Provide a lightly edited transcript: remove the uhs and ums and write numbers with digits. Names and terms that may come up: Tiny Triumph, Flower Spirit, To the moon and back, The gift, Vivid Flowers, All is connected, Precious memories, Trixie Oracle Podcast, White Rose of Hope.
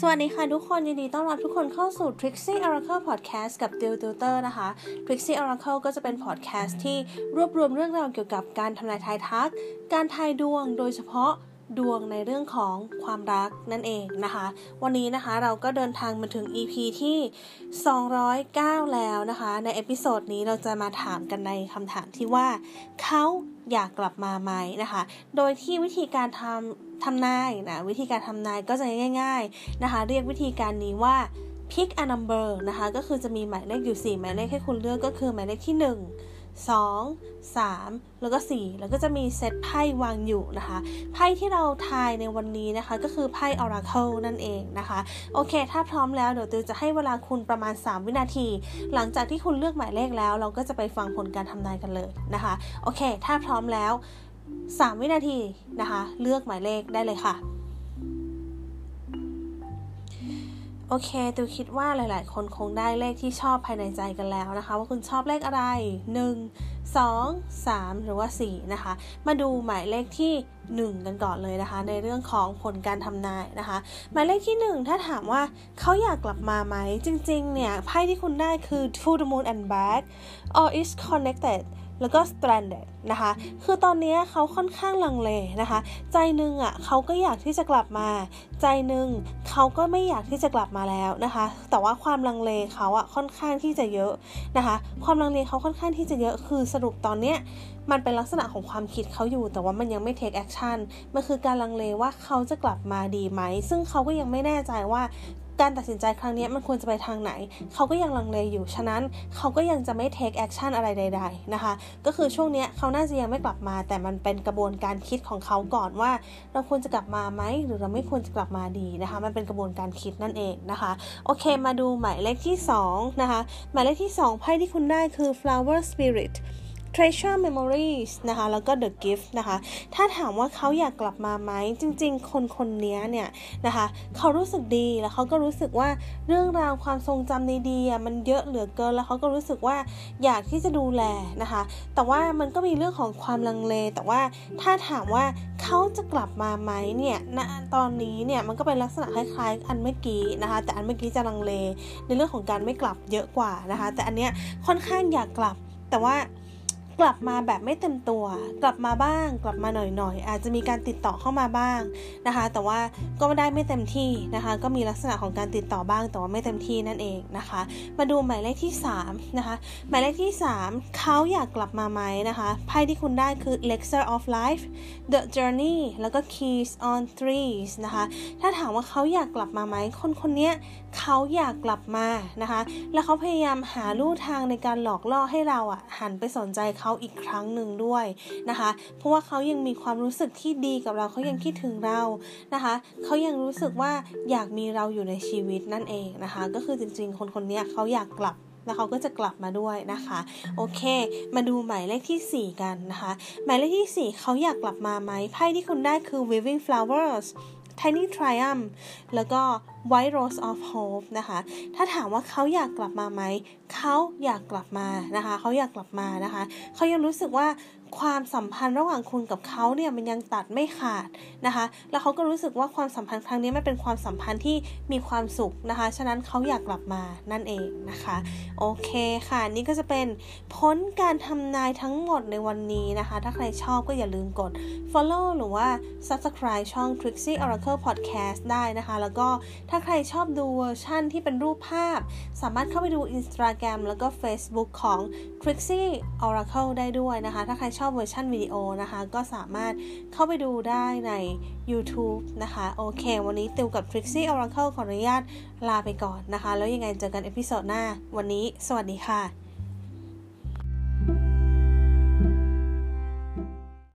สวัสดีค่ะทุกคนยินดีต้อนรับทุกคนเข้าสู่ Trixie Oracle Podcast กับ Tutor นะคะ Trixie Oracle ก็จะเป็น podcast ที่รวบรวมเรื่องราวเกี่ยวกับการทำนายทายทักการทายดวงโดยเฉพาะดวงในเรื่องของความรักนั่นเองนะคะวันนี้นะคะเราก็เดินทางมาถึง EP ที่209แล้วนะคะในเอพิโซดนี้เราจะมาถามกันในคำถามที่ว่าเขาอยากกลับมาไหมนะคะโดยที่วิธีการทำนายนะวิธีการทำนายก็จะง่ายๆนะคะเรียกวิธีการนี้ว่า pick a number นะคะก็คือจะมีหมายเลขอยู่4หมายเลขให้คุณเลือกก็คือหมายเลขที่1 2 3แล้วก็4แล้วก็จะมีเซตไพ่วางอยู่นะคะไพ่ที่เราทายในวันนี้นะคะก็คือไพ่ Oracle นั่นเองนะคะโอเคถ้าพร้อมแล้วเดี๋ยวติวจะให้เวลาคุณประมาณ3วินาทีหลังจากที่คุณเลือกหมายเลขแล้วเราก็จะไปฟังผลการทำนายกันเลยนะคะโอเคถ้าพร้อมแล้ว3วินาทีนะคะเลือกหมายเลขได้เลยค่ะโอเคติวคิดว่าหลายๆคนคงได้เลขที่ชอบภายในใจกันแล้วนะคะว่าคุณชอบเลขอะไร1 2 3หรือว่า4นะคะมาดูหมายเลขที่1กันก่อนเลยนะคะในเรื่องของผลการทำนายนะคะหมายเลขที่1ถ้าถามว่าเขาอยากกลับมาไหมจริงๆเนี่ยไพ่ที่คุณได้คือ To the moon and back All is connectedแล้วก็ stranded นะคะคือตอนนี้เขาค่อนข้างลังเลนะคะใจนึงอ่ะเขาก็อยากที่จะกลับมาใจนึงเขาก็ไม่อยากที่จะกลับมาแล้วนะคะแต่ว่าความลังเลเขาอ่ะค่อนข้างที่จะเยอะนะคะความลังเลเขาค่อนข้างที่จะเยอะคือสรุปตอนเนี้ยมันเป็นลักษณะของความคิดเขาอยู่แต่ว่ามันยังไม่ take action มันคือการลังเลว่าเขาจะกลับมาดีไหมซึ่งเขาก็ยังไม่แน่ใจว่าการตัดสินใจครั้งนี้มันควรจะไปทางไหนเขาก็ยังลังเลอยู่ฉะนั้นเขาก็ยังจะไม่ take action อะไรใดๆนะคะก็คือช่วงนี้เขาน่าจะยังไม่กลับมาแต่มันเป็นกระบวนการคิดของเขาก่อนว่าเราควรจะกลับมาไหมหรือเราไม่ควรจะกลับมาดีนะคะมันเป็นกระบวนการคิดนั่นเองนะคะโอเคมาดูหมายเลขที่2นะคะหมายเลขที่2ไพ่ที่คุณได้คือ Flower Spirit Precious memories นะคะแล้วก็ The gift นะคะถ้าถามว่าเขาอยากกลับมาไหมจริงๆคนๆนี้เนี่ยนะคะเขารู้สึกดีแล้วเขาก็รู้สึกว่าเรื่องราวความทรงจำในดีอ่ะมันเยอะเหลือเกินแล้วเขาก็รู้สึกว่าอยากที่จะดูแลนะคะแต่ว่ามันก็มีเรื่องของความลังเลแต่ว่าถ้าถามว่าเขาจะกลับมาไหมเนี่ยณตอนนี้เนี่ยมันก็เป็นลักษณะคล้ายๆอันเมื่อกี้นะคะแต่อันเมื่อกี้จะลังเลในเรื่องของการไม่กลับเยอะกว่านะคะแต่อันเนี้ยค่อนข้างอยากกลับแต่ว่ากลับมาแบบไม่เต็มตัวกลับมาบ้างกลับมาหน่อยๆอาจจะมีการติดต่อเข้ามาบ้างนะคะแต่ว่าก็ไม่ได้ไม่เต็มที่นะคะก็มีลักษณะของการติดต่อบ้างแต่ว่าไม่เต็มที่นั่นเองนะคะมาดูหมายเลขที่3นะคะหมายเลขที่3เขาอยากกลับมาไหมนะคะไพ่ที่คุณได้คือ Lecture of Life The Journey แล้วก็ Keys on Trees นะคะถ้าถามว่าเขาอยากกลับมาไหมคนๆนี้เขาอยากกลับมานะคะแล้วเขาพยายามหาลู่ทางในการหลอกล่อให้เราอ่ะหันไปสนใจเขาอีกครั้งหนึ่งด้วยนะคะเพราะว่าเขายังมีความรู้สึกที่ดีกับเราเขายังคิดถึงเรานะคะเขายังรู้สึกว่าอยากมีเราอยู่ในชีวิตนั่นเองนะคะก็คือจริงๆคนๆนี้เขาอยากกลับแล้วเขาก็จะกลับมาด้วยนะคะโอเคมาดูหมายเลขที่4กันนะคะหมายเลขที่4เขาอยากกลับมาไหมไพ่ที่คุณได้คือ Vivid Flowers Tiny Triumph แล้วก็ White Rose of Hope นะคะถ้าถามว่าเขาอยากกลับมาไหมเขาอยากกลับมานะคะเขาอยากกลับมานะคะเขายังรู้สึกว่าความสัมพันธ์ระหว่างคุณกับเขาเนี่ยมันยังตัดไม่ขาดนะคะแล้วเขาก็รู้สึกว่าความสัมพันธ์ครั้งนี้มันเป็นความสัมพันธ์ที่มีความสุขนะคะฉะนั้นเขาอยากกลับมานั่นเองนะคะโอเคค่ะนี่ก็จะเป็นผลการทำนายทั้งหมดในวันนี้นะคะถ้าใครชอบก็อย่าลืมกด follow หรือว่า subscribe ช่อง Trixie Oracle Podcast ได้นะคะแล้วก็ถ้าใครชอบดูเวอร์ชั่นที่เป็นรูปภาพสามารถเข้าไปดู Instagram แล้วก็ Facebook ของ Trixie Oracle ได้ด้วยนะคะถ้าใครชอบเวอร์ชันวิดีโอนะคะก็สามารถเข้าไปดูได้ใน YouTube นะคะโอเควันนี้ติวกับ Trixie Oracle ขออนุญาตลาไปก่อนนะคะแล้วยังไงเจอกันเอพิโซดหน้าวันนี้สวัสดีค่ะ